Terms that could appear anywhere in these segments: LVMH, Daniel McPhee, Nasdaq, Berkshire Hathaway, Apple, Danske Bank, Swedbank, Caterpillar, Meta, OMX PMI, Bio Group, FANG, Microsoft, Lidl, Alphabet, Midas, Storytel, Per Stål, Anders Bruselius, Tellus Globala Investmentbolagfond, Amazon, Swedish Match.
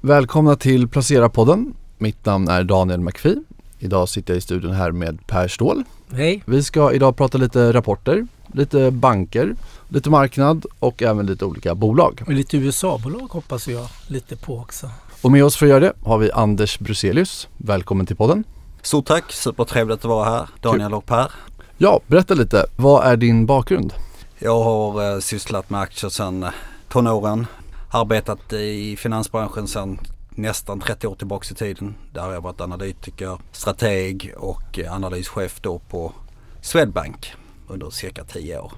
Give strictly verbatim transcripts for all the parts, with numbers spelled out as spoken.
Välkomna till Placera-podden. Mitt namn är Daniel McPhee. Idag sitter jag i studion här med Per Stål. Hej. Vi ska idag prata lite rapporter, lite banker, lite marknad och även lite olika bolag. Och lite U S A-bolag hoppas jag lite på också. Och med oss för att göra det har vi Anders Bruselius. Välkommen till podden. Så tack, supertrevligt att vara här, Daniel och Per. Ja, berätta lite. Vad är din bakgrund? Jag har eh, sysslat med aktier sedan tonåren. Arbetat i finansbranschen sedan nästan trettio år tillbaka i tiden. Där har jag varit analytiker, strateg och analyschef då på Swedbank under cirka tio år.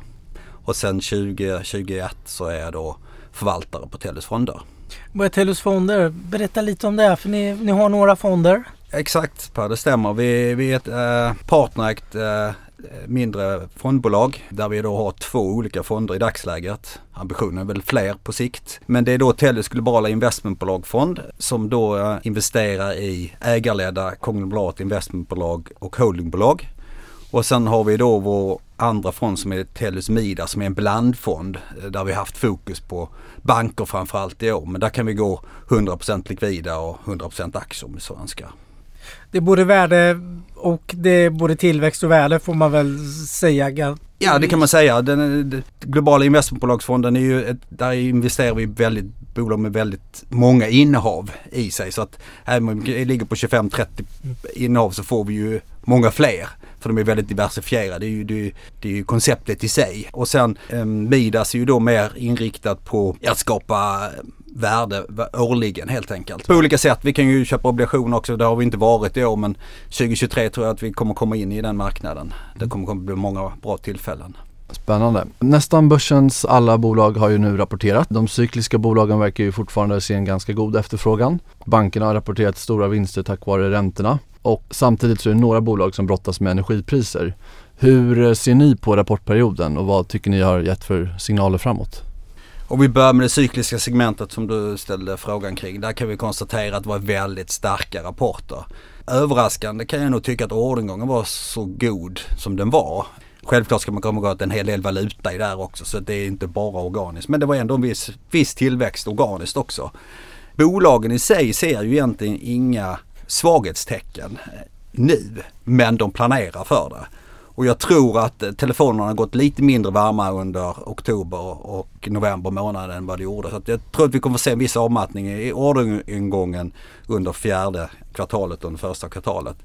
Och sedan tjugo tjugoett så är jag då förvaltare på Tellus fonder. Vad är Tellus fonder? Berätta lite om det här, för ni, ni har några fonder. Exakt, det stämmer. Vi, vi är ett eh, partnerägt eh, mindre fondbolag där vi då har två olika fonder i dagsläget. Ambitionen är väl fler på sikt. Men det är då Tellus Globala Investmentbolagfond som då investerar i ägarledda konglomerat investmentbolag och holdingbolag. Och sen har vi då vår andra fond som är Tellus Midas som är en blandfond där vi har haft fokus på banker framförallt i år. Men där kan vi gå hundra procent likvida och hundra procent aktier om vi så önskar. Det är både värde och det är både tillväxt och värde får man väl säga. Ja, det kan man säga. Den, den globala investmentbolagsfonden är ju ett, där investerar vi väldigt bolag med väldigt många innehav i sig. Så att även om vi ligger på tjugofem trettio innehav så får vi ju många fler. För de är väldigt diversifierade. Det är ju, det, det är ju konceptet i sig. Och sen eh, Midas är ju då mer inriktat på att skapa värde årligen helt enkelt. På olika sätt. Vi kan ju köpa obligationer också. Det har vi inte varit i år, men tjugohundratjugotre tror jag att vi kommer komma in i den marknaden. Det kommer att bli många bra tillfällen. Spännande. Nästan börsens alla bolag har ju nu rapporterat. De cykliska bolagen verkar ju fortfarande se en ganska god efterfrågan. Bankerna har rapporterat stora vinster tack vare räntorna. Och samtidigt så är det några bolag som brottas med energipriser. Hur ser ni på rapportperioden och vad tycker ni har gett för signaler framåt? Och vi börjar med det cykliska segmentet som du ställde frågan kring. Där kan vi konstatera att det var väldigt starka rapporter. Överraskande kan jag nog tycka att orderingången var så god som den var. Självklart ska man komma ihåg att en hel del valuta är där också, så det är inte bara organiskt. Men det var ändå en viss, viss tillväxt organiskt också. Bolagen i sig ser ju egentligen inga svaghetstecken nu, men de planerar för det. Och jag tror att telefonerna har gått lite mindre varma under oktober och november månaden än vad det gjorde. Så att jag tror att vi kommer att se en viss avmattning i orderingången under fjärde kvartalet och första kvartalet.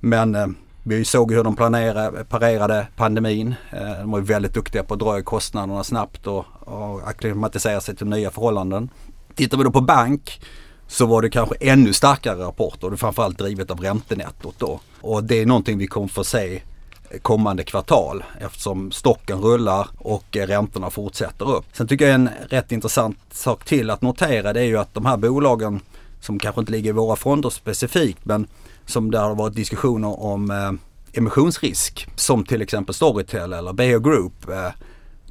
Men eh, vi såg hur de planerade, parerade pandemin. Eh, de var väldigt duktiga på att dra i kostnaderna snabbt och, och akklimatisera sig till nya förhållanden. Tittar vi då på bank så var det kanske ännu starkare rapporter och det framförallt drivet av räntenettot då. Och det är någonting vi kommer få se kommande kvartal eftersom stocken rullar och räntorna fortsätter upp. Sen tycker jag en rätt intressant sak till att notera det är ju att de här bolagen som kanske inte ligger i våra fonder specifikt men som där har varit diskussioner om eh, emissionsrisk som till exempel Storytel eller Bio Group eh,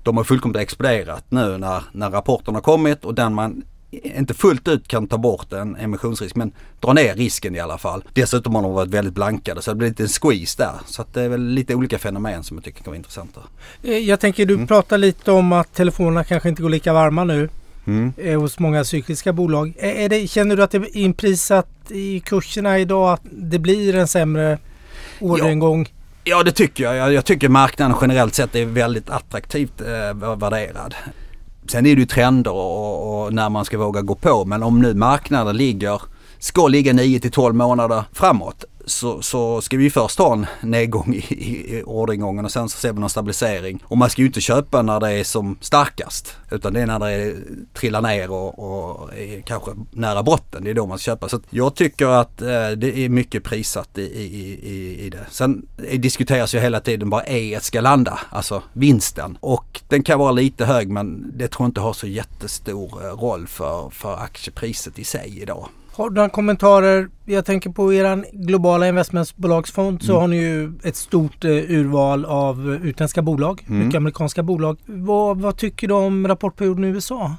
de har fullkomligt exploderat nu när, när rapporterna har kommit och den man inte fullt ut kan ta bort en emissionsrisk men dra ner risken i alla fall. Dessutom har de varit väldigt blankade så det blir lite en squeeze där. Så att det är väl lite olika fenomen som jag tycker kan vara intressanta. Jag tänker du mm. pratar lite om att telefonerna kanske inte går lika varma nu mm. hos många cykliska bolag. Är det, känner du att det är inprisat i kurserna idag att det blir en sämre orderingång? Ja. ja det tycker jag. jag. Jag tycker marknaden generellt sett är väldigt attraktivt eh, värderad. Sen är det ju trender och, och när man ska våga gå på. Men om nu marknaden ligger, ska ligga nio till tolv månader framåt så, så ska vi först ha en nedgång i, i orderingången och sen så ser vi någon stabilisering. Och man ska ju inte köpa när det är som starkast utan det är när det är, trillar ner och, och är kanske nära botten. Det är då man ska köpa. Så jag tycker att eh, det är mycket prissatt i, i, i, i det. Sen diskuteras ju hela tiden bara E ska landa, alltså vinsten. Och den kan vara lite hög men det tror jag inte har så jättestor roll för, för aktiepriset i sig idag. Har du några kommentarer? Jag tänker på er globala investmentbolagsfond så mm. har ni ju ett stort urval av utländska bolag, mm. mycket amerikanska bolag. Vad, vad tycker du om rapportperioden i U S A?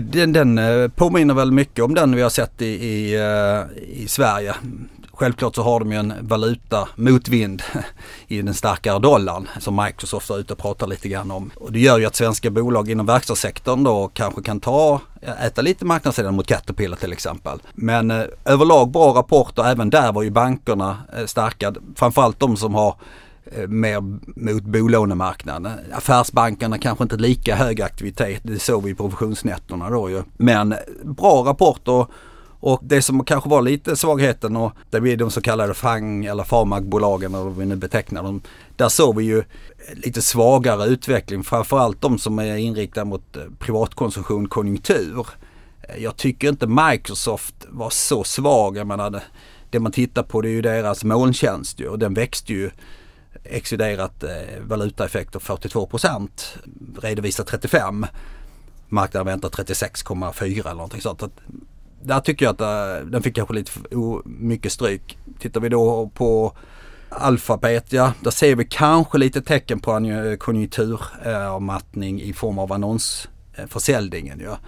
Den, den påminner väl mycket om den vi har sett i, i, i Sverige. Självklart så har de ju en valuta motvind i den starkare dollarn som Microsoft är ute och pratar lite grann om. Och det gör ju att svenska bolag inom verkstadssektorn då kanske kan ta, äta lite marknadssidan mot Caterpillar till exempel. Men eh, överlag bra rapporter, även där var ju bankerna eh, starka, framförallt de som har mer mot bolånemarknaden. Affärsbankerna kanske inte lika hög aktivitet, det såg vi i provisionsnätterna då ju. Men bra rapporter, och det som kanske var lite svagheten, och där blir de så kallade F A N G eller Farmagbolagen eller vad vi nu betecknar dem, där såg vi ju lite svagare utveckling, framförallt de som är inriktade mot privatkonsumtion, konjunktur. Jag tycker inte Microsoft var så svag. Jag menar, det man tittar på det är ju deras molntjänst ju, och den växte ju exkluderat eh, valutaeffekter fyrtiotvå procent, redovisar trettiofem, marknaden väntar trettiosex komma fyra eller någonting sånt. Att, där tycker jag att äh, den fick kanske lite o- mycket stryk. Tittar vi då på Alphabet, ja, där ser vi kanske lite tecken på en konjunkturavmattning i form av annonsförsäljningen. Ja.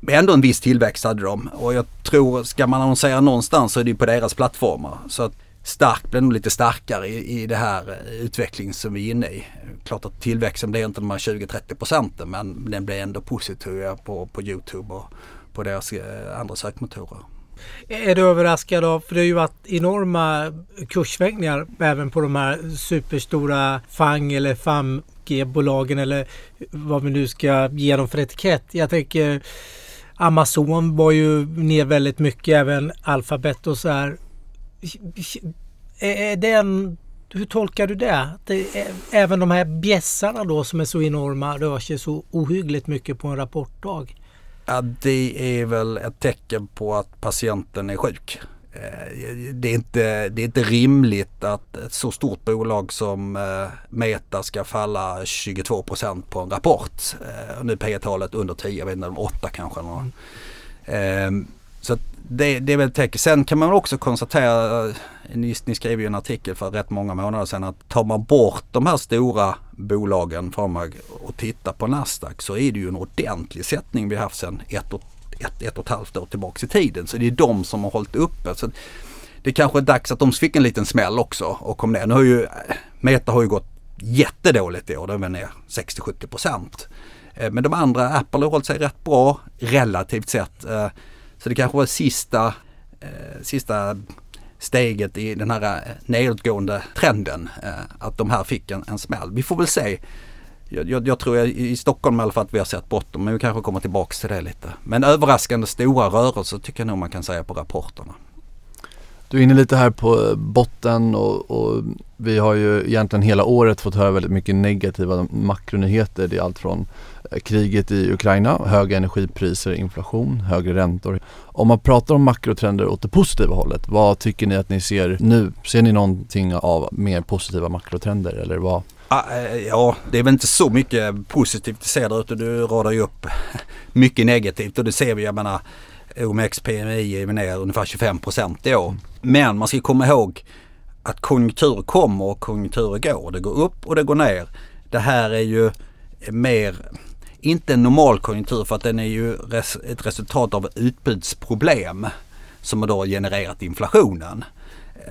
Men ändå en viss tillväxt hade de, och jag tror, ska man annonsera någonstans så är det på deras plattformar. Så att starkt blir nog lite starkare i, i det här utvecklingen som vi är inne i. Klart att tillväxten blir inte de här tjugo till trettio procent, men den blir ändå positiv på, på YouTube och på deras andra sökmotorer. Är du överraskad av, för det har ju varit enorma kurssvängningar även på de här superstora F A N G eller F A M G-bolagen eller vad vi nu ska ge dem för etikett. Jag tänker Amazon var ju ner väldigt mycket, även Alphabet och så här. Är det en, hur tolkar du det? det är, även de här bjässarna då som är så enorma rör sig så ohyggligt mycket på en rapportdag. Ja, det är väl ett tecken på att patienten är sjuk. Det är inte, det är inte rimligt att ett så stort bolag som Meta ska falla tjugotvå procent på en rapport. Nu är P E-talet under tio, jag vet inte, åtta kanske. Mm. Ehm, så att Det, det är väl tecken. Sen kan man också konstatera, ni, ni skrev ju en artikel för rätt många månader sedan, att tar man bort de här stora bolagen Farmag och tittar på Nasdaq så är det ju en ordentlig sättning vi har haft sedan ett och ett, ett och ett halvt år tillbaka i tiden. Så det är de som har hållit uppe. Så det kanske är dags att de fick en liten smäll också och kom ner. Nu har ju, Meta har ju gått jättedåligt i år, den var ner sextio till sjuttio procent. Men de andra, Apple har hållit sig rätt bra relativt sett. Så det kanske var sista, eh, sista steget i den här nedåtgående trenden. Eh, att de här fick en, en smäll. Vi får väl se. Jag, jag, jag tror jag, i Stockholm i alla fall att vi har sett botten. Men vi kanske kommer tillbaka till det lite. Men överraskande stora rörelser tycker jag nog man kan säga på rapporterna. Du är inne lite här på botten och, och vi har ju egentligen hela året fått höra väldigt mycket negativa makronyheter. Det är allt från kriget i Ukraina, höga energipriser, inflation, högre räntor. Om man pratar om makrotrender åt det positiva hållet, vad tycker ni att ni ser nu? Ser ni någonting av mer positiva makrotrender eller vad? Ja, det är väl inte så mycket positivt att se där ute. Du radar ju upp mycket negativt och det ser vi, jag menar, O M X P M I är ner ungefär tjugofem procent i år. Men man ska komma ihåg att konjunktur kommer och konjunktur går. Det går upp och det går ner. Det här är ju mer, inte en normal konjunktur, för att den är ju res- ett resultat av utbudsproblem som har då genererat inflationen.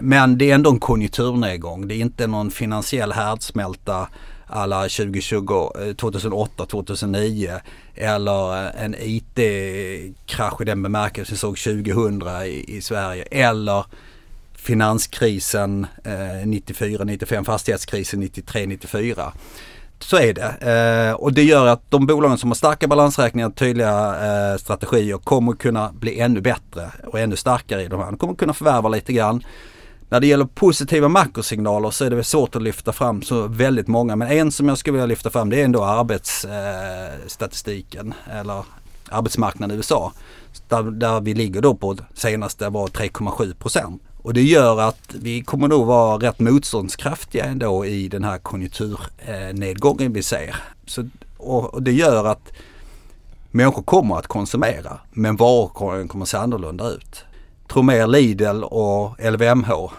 Men det är ändå en konjunkturnedgång. Det är inte någon finansiell härdsmälta alla tjugohundratjugo, tjugohundraåtta, tjugohundranio eller en I T-krasch i den bemärkelse vi såg tjugohundra i, i Sverige, eller finanskrisen eh, nittiofyra nittiofem, fastighetskrisen nittiotre nittiofyra. Så är det. Eh, och det gör att de bolagen som har starka balansräkningar, tydliga eh, strategier kommer kunna bli ännu bättre och ännu starkare i de här. De kommer kunna förvärva lite grann. När det gäller positiva makrosignaler så är det väl svårt att lyfta fram så väldigt många. Men en som jag skulle vilja lyfta fram, det är ändå arbetsstatistiken eh, eller arbetsmarknaden i U S A. Där, där vi ligger då på senaste var tre komma sju procent. Och det gör att vi kommer nog vara rätt motståndskraftiga ändå i den här konjunkturnedgången vi ser. Så, och, och det gör att människor kommer att konsumera, men varor kommer att se annorlunda ut. Tror mer Lidl och L V M H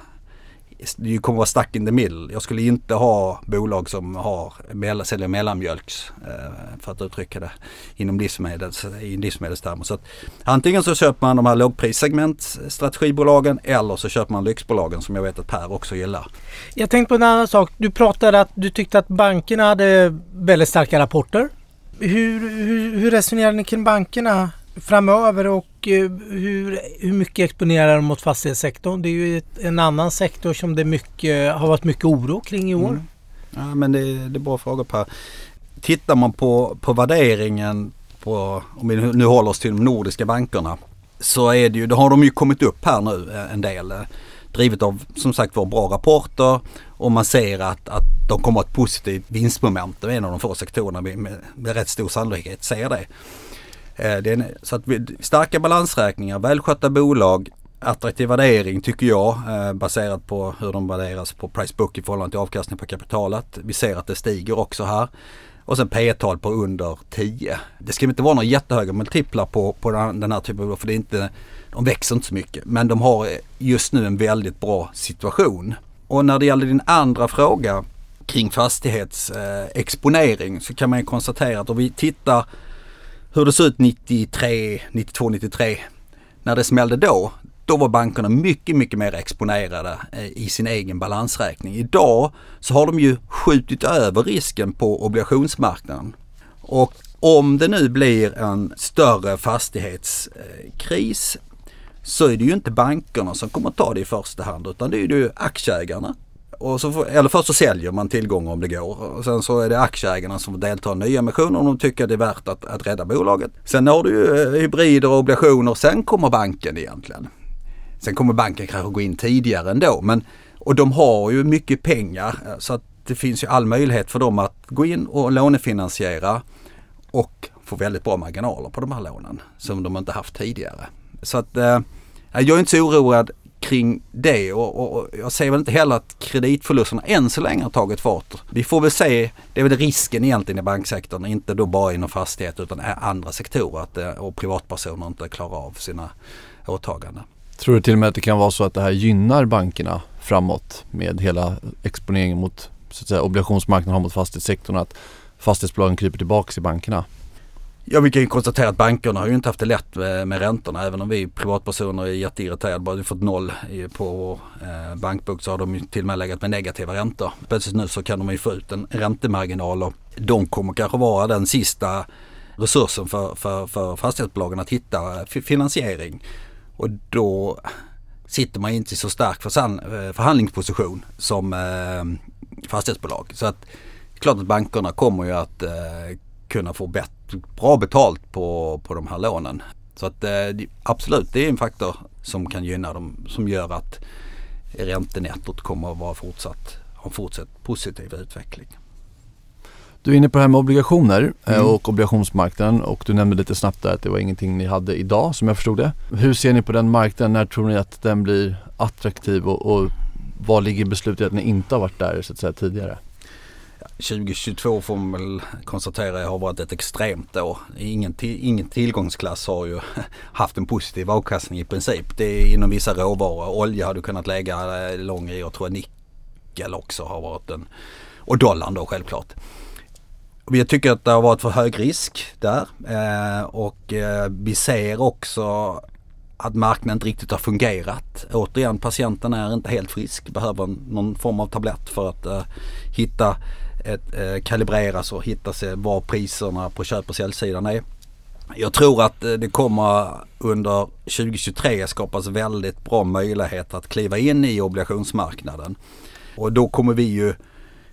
det kommer vara stack in the middle. Jag skulle inte ha bolag som har, säljer mellanmjölks, för att uttrycka det, inom livsmedels, i livsmedelstermer. Så att antingen så köper man de här lågprissegmentstrategibolagen, eller så köper man lyxbolagen, som jag vet att Per också gillar. Jag tänkte på en annan sak. Du pratade att du tyckte att bankerna hade väldigt starka rapporter. Hur, hur, hur resonerar ni kring bankerna framöver, och hur, hur mycket exponerar de mot fastighetssektorn? Det är ju en annan sektor som det mycket, har varit mycket oro kring i år. Mm. Ja, men det, det är bra frågor, Per. Tittar man på, på värderingen, på, om vi nu håller oss till de nordiska bankerna, så är det ju, då har de ju kommit upp här nu en del, drivet av som sagt var bra rapporter, och man ser att, att de kommer ett positivt vinstmoment. Det är en av de få sektorerna med, med, med rätt stor sannolikhet ser det. Det är, så att vi, starka balansräkningar, välskötta bolag, attraktiv värdering tycker jag, eh, baserat på hur de värderas på price book i förhållande till avkastning på kapitalet. Vi ser att det stiger också här. Och sen P E-tal på under tio. Det ska inte vara några jättehöga multiplar på, på den, den här typen, för det är inte, de växer inte så mycket. Men de har just nu en väldigt bra situation. Och när det gäller din andra fråga kring fastighetsexponering, eh, så kan man ju konstatera att om vi tittar hur det såg ut nittiotre, nittiotvå, nittiotre, när det smällde då, då var bankerna mycket, mycket mer exponerade i sin egen balansräkning. Idag så har de ju skjutit över risken på obligationsmarknaden. Och om det nu blir en större fastighetskris, så är det ju inte bankerna som kommer att ta det i första hand, utan det är ju aktieägarna. Och så får, eller först så säljer man tillgångar om det går, och sen så är det aktieägarna som deltar i nya emissioner om de tycker att det är värt att, att rädda bolaget. Sen har du ju hybrider och obligationer, sen kommer banken egentligen. Sen kommer banken kanske gå in tidigare ändå, men, och de har ju mycket pengar, så att det finns ju all möjlighet för dem att gå in och lånefinansiera och få väldigt bra marginaler på de här lånen som de inte haft tidigare. Så att eh, jag är inte så oroad kring det, och, och, och jag säger väl inte heller att kreditförlusterna än så länge har tagit fart. Vi får väl se, det är väl risken egentligen i banksektorn, inte då bara inom fastighet utan andra sektorer, att, och privatpersoner inte klarar av sina åtaganden. Tror du till och med att det kan vara så att det här gynnar bankerna framåt med hela exponeringen mot, så att säga, obligationsmarknaden mot fastighetssektorn, att fastighetsbolagen kryper tillbaka i bankerna? Ja, vi kan ju konstatera att bankerna har ju inte haft det lätt med, med räntorna. Även om vi privatpersoner är jätteirriterade, bara vi fått noll på vår eh, bankbok, så har de till och med legat med negativa räntor. Plötsligt nu så kan de ju få ut en räntemarginal, och de kommer kanske vara den sista resursen för, för, för fastighetsbolagen att hitta finansiering. Och då sitter man inte i så stark förhandlingsposition som eh, fastighetsbolag. Så att klart att bankerna kommer ju att eh, kunna få bättre bra betalt på, på de här lånen. Så att eh, absolut, det är en faktor som kan gynna dem, som gör att räntenettot kommer att vara fortsatt, ha fortsatt positiv utveckling. Du är inne på det här med obligationer mm. och obligationsmarknaden, och du nämnde lite snabbt där att det var ingenting ni hade idag som jag förstod det. Hur ser ni på den marknaden? När tror ni att den blir attraktiv, och, och vad ligger beslutet att ni inte har varit där så att säga tidigare? tjugohundratjugotvå får man väl konstatera har varit ett extremt år. Ingen, till, ingen tillgångsklass har ju haft en positiv avkastning i princip. Det är inom vissa råvaror. Olja har du kunnat lägga lång i, och tror jag nickel också har varit en. Och dollarn då självklart. Jag tycker att det har varit för hög risk där. Eh, och eh, vi ser också att marknaden inte riktigt har fungerat. Återigen, patienten är inte helt frisk. Behöver någon form av tablett för att eh, hitta Ett, eh, kalibreras och hitta sig var priserna på köp- och säljsidan är. Jag tror att det kommer under tjugohundratjugotre skapas väldigt bra möjlighet att kliva in i obligationsmarknaden. Och då kommer vi ju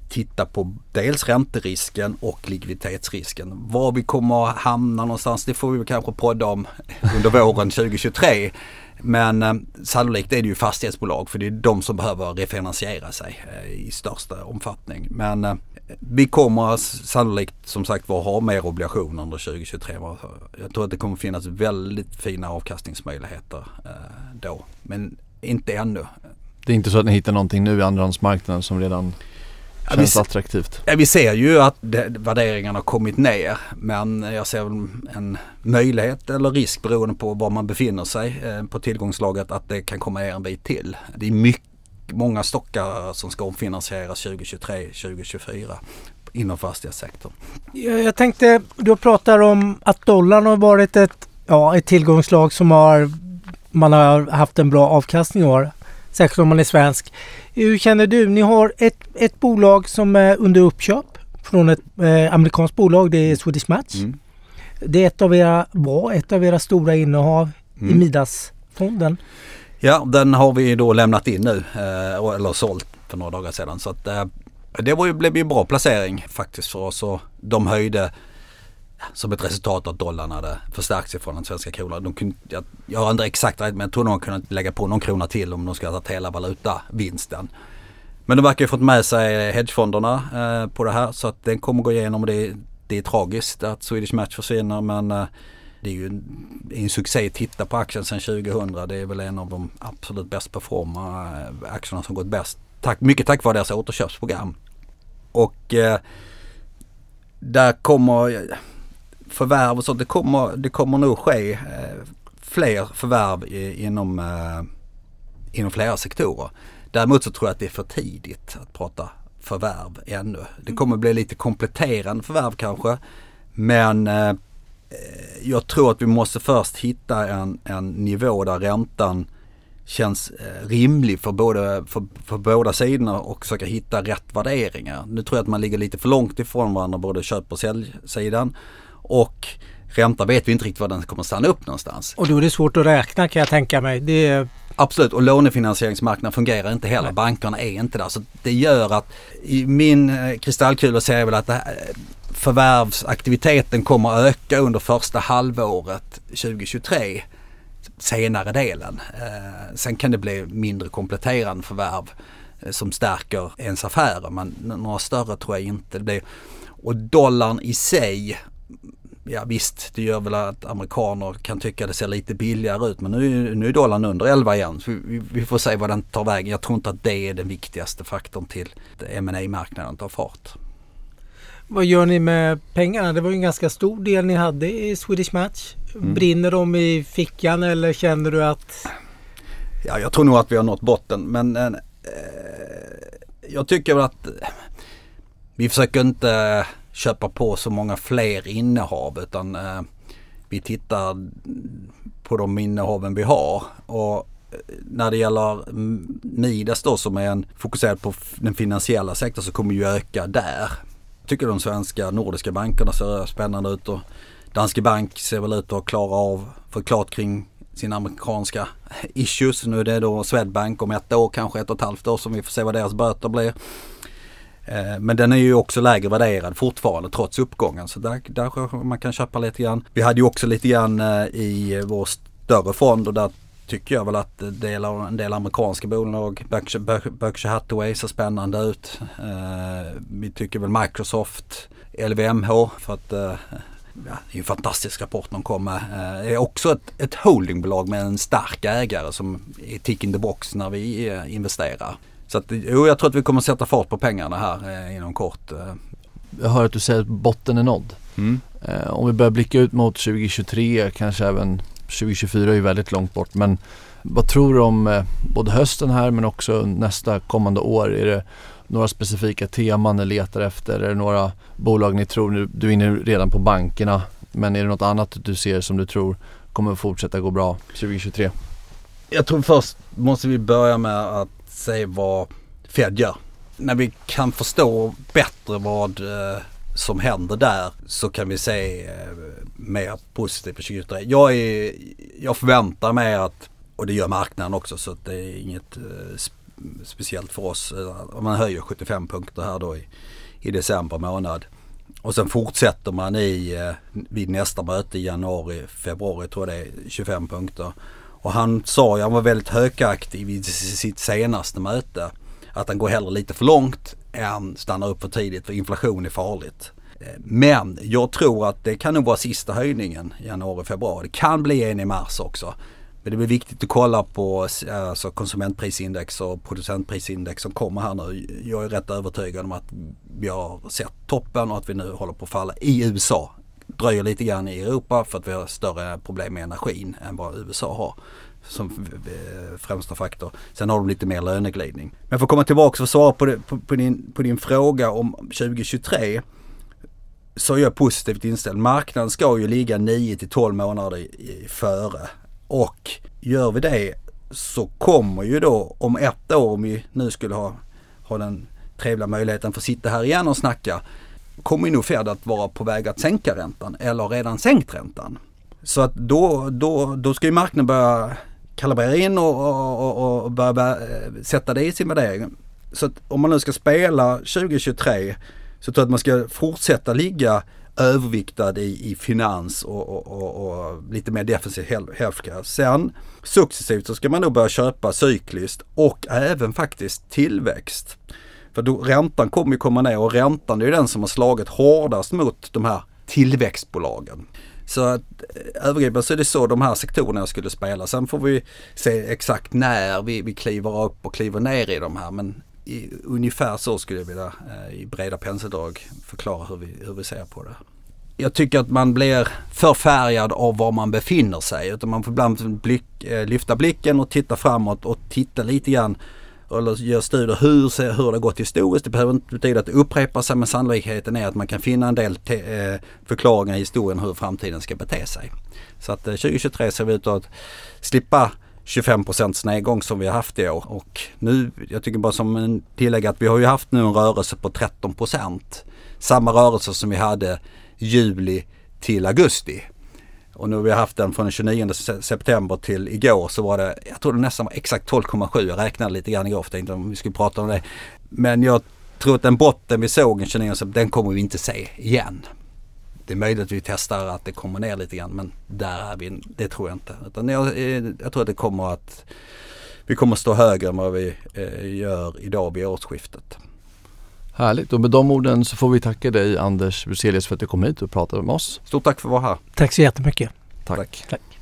titta på dels ränterisken och likviditetsrisken. Var vi kommer hamna någonstans, det får vi kanske podda om under våren tjugohundratjugotre. Men eh, sannolikt är det ju fastighetsbolag, för det är de som behöver refinansiera sig eh, i största omfattning. Men eh, vi kommer sannolikt som sagt att ha mer obligationer under tjugohundratjugotre. Jag tror att det kommer finnas väldigt fina avkastningsmöjligheter eh, då, men inte ännu. Det är inte så att ni hittar någonting nu i andrahandsmarknaden som redan ja, känns vi, attraktivt? Ja, vi ser ju att det, värderingarna har kommit ner, men jag ser en möjlighet eller risk beroende på var man befinner sig eh, på tillgångslaget att det kan komma ner en bit till. Det är mycket många stockar som ska omfinansieras tjugo tjugotre tjugo tjugofyra inom fastighetssektorn. Jag tänkte, du pratar om att dollarn har varit ett, ja, ett tillgångslag som har, man har haft en bra avkastning i år, särskilt om man är svensk. Hur känner du? Ni har ett, ett bolag som är under uppköp från ett eh, amerikanskt bolag, det är Swedish Match. Mm. Det är ett av era, var ett av era stora innehav mm. i Midas-fonden. Ja, den har vi då lämnat in nu, eh, eller sålt för några dagar sedan. Så att, eh, det var ju, blev ju en bra placering faktiskt för oss. Och de höjde som ett resultat att dollarn hade förstärkt sig från den svenska kronan. De kunde, jag, jag har inte exakt rätt, men jag tror de kunnat lägga på någon krona till om de ska ha tagit hela valutavinsten. Men de verkar ju fått med sig hedgefonderna eh, på det här, så att den kommer gå igenom. Det, det är tragiskt att Swedish Match försvinner, men eh, det är ju en, en succé att titta på aktien sedan tjugohundra. Det är väl en av de absolut bäst performa aktierna som gått bäst. Tack, mycket tack vare deras återköpsprogram. Och eh, där kommer förvärv och sånt, det kommer, det kommer nog ske eh, fler förvärv i, inom, eh, inom flera sektorer. Däremot så tror jag att det är för tidigt att prata förvärv ännu. Det kommer bli lite kompletterande förvärv kanske, men eh, jag tror att vi måste först hitta en, en nivå där räntan känns rimlig för, både, för, för båda sidorna och försöka hitta rätt värderingar. Nu tror jag att man ligger lite för långt ifrån varandra, både köp- och säljsidan, och ränta vet vi inte riktigt var den kommer stanna upp någonstans. Och då är det svårt att räkna, kan jag tänka mig. Det är... Absolut, och lånefinansieringsmarknaden fungerar inte heller. Nej. Bankerna är inte där, så det gör att i min kristallkula ser jag väl att det här, förvärvsaktiviteten kommer att öka under första halvåret tjugo tjugotre, senare delen. Eh, sen kan det bli mindre kompletterande förvärv eh, som stärker ens affärer, men några större tror jag inte det blir. Och dollarn i sig, ja visst, det gör väl att amerikaner kan tycka det ser lite billigare ut, men nu, nu är dollarn under elva igen, så vi, vi får se vad den tar vägen. Jag tror inte att det är den viktigaste faktorn till M and A-marknaden tar fart. Vad gör ni med pengarna? Det var ju en ganska stor del ni hade i Swedish Match. Mm. Brinner de i fickan eller känner du att... Ja, jag tror nog att vi har nått botten, men eh, jag tycker att vi försöker inte köpa på så många fler innehav, utan eh, vi tittar på de innehaven vi har. Och när det gäller Midas då, som är en, fokuserad på den finansiella sektorn, så kommer ju öka där. Jag tycker de svenska nordiska bankerna ser spännande ut, och Danske Bank ser väl ut att klara av, förklart kring sina amerikanska issues. Nu är det då Swedbank om ett år, kanske ett och ett halvt år, som vi får se vad deras böter blir. Men den är ju också lägre värderad fortfarande trots uppgången, så där, där man kan köpa lite grann. Vi hade ju också lite grann i vår större fond, och där tycker jag väl att del, en del amerikanska bolag, Berkshire, Berkshire Hathaway ser spännande ut. Eh, vi tycker väl Microsoft, L V M H, för att eh, ja, det är en fantastisk rapport de kom med. Eh, är också ett, ett holdingbolag med en stark ägare som är tick in the box när vi eh, investerar. Så att, jo, jag tror att vi kommer sätta fart på pengarna här eh, inom kort. Jag hör att du säger att botten är nådd. Mm. Eh, om vi börjar blicka ut mot tjugo tjugotre, kanske även tjugo tjugofyra är ju väldigt långt bort, men vad tror du om både hösten här men också nästa kommande år? Är det några specifika teman ni letar efter? Är det några bolag ni tror, du är inne redan på bankerna, men är det något annat du ser som du tror kommer fortsätta gå bra tjugo tjugotre? Jag tror först måste vi börja med att se vad Fed gör. När vi kan förstå bättre vad som händer där, så kan vi se mer positivt på tjugo tjugotre. Jag, är, jag förväntar mig att, och det gör marknaden också, så att det är inget speciellt för oss. Man höjer sjuttiofem punkter här då i, i december månad. Och sen fortsätter man i, vid nästa möte i januari, februari tror jag det är, tjugofem punkter. Och han sa, han var väldigt högaktiv i sitt senaste möte, att han går hellre lite för långt än stannar upp för tidigt, för inflation är farligt. Men jag tror att det kan nog vara sista höjningen i januari, februari. Det kan bli en i mars också. Men det blir viktigt att kolla på alltså, konsumentprisindex och producentprisindex som kommer här nu. Jag är rätt övertygad om att vi har sett toppen och att vi nu håller på att falla i U S A dröjer lite grann i Europa för att vi har större problem med energin än vad U S A har som främsta faktor. Sen har de lite mer löneglidning. Men för att komma tillbaka och svara på, på, på, din, på din fråga om tjugo tjugotre så är jag positivt inställd. Marknaden ska ju ligga nio till tolv månader i, före. Och gör vi det så kommer ju då om ett år, om vi nu skulle ha, ha den trevliga möjligheten för att sitta här igen och snacka, kommer ju nog Fed att vara på väg att sänka räntan eller redan sänkt räntan. Så att då, då, då ska ju marknaden börja kalibrera in och, och, och börja sätta det i sin värdering. Så att om man nu ska spela tjugo tjugotre så tror jag att man ska fortsätta ligga överviktad i, i finans och, och, och, och lite mer defensiv healthcare. Sen successivt så ska man då börja köpa cykliskt och även faktiskt tillväxt. För då, räntan kommer ju komma ner och räntan är ju den som har slagit hårdast mot de här tillväxtbolagen. Så att övergripande så är det så de här sektorerna skulle spela. Sen får vi se exakt när vi, vi kliver upp och kliver ner i de här. Men i, ungefär så skulle jag vilja eh, i breda penseldrag förklara hur vi, hur vi ser på det. Jag tycker att man blir förfärgad av var man befinner sig. Utan man får ibland blick, eh, lyfta blicken och titta framåt och titta lite grann eller gör studier hur, hur det gått historiskt. Det behöver inte betyda att det upprepar sig, men sannolikheten är att man kan finna en del te- förklaringar i historien hur framtiden ska bete sig. Så att tjugo tjugotre ser vi ut att slippa tjugofem procents nedgång som vi har haft i år. Och nu, jag tycker bara som en tillägg att vi har ju haft nu en rörelse på tretton procent. Samma rörelse som vi hade juli till augusti. Och nu har vi haft den från den tjugonionde september till igår så var det, jag tror det nästan var exakt tolv komma sju. Jag räknade lite grann igår, tänkte om vi skulle prata om det. Men jag tror att den botten vi såg den tjugonionde september, den kommer vi inte se igen. Det är möjligt att vi testar att det kommer ner lite grann, men där är vi, det tror jag inte. Utan jag, jag tror att det kommer att, vi kommer att stå högre än vad vi gör idag vid årsskiftet. Härligt, och med de orden så får vi tacka dig Anders Bruselius för att du kom hit och pratade med oss. Stort tack för att vara här. Tack så jättemycket. Tack. Tack.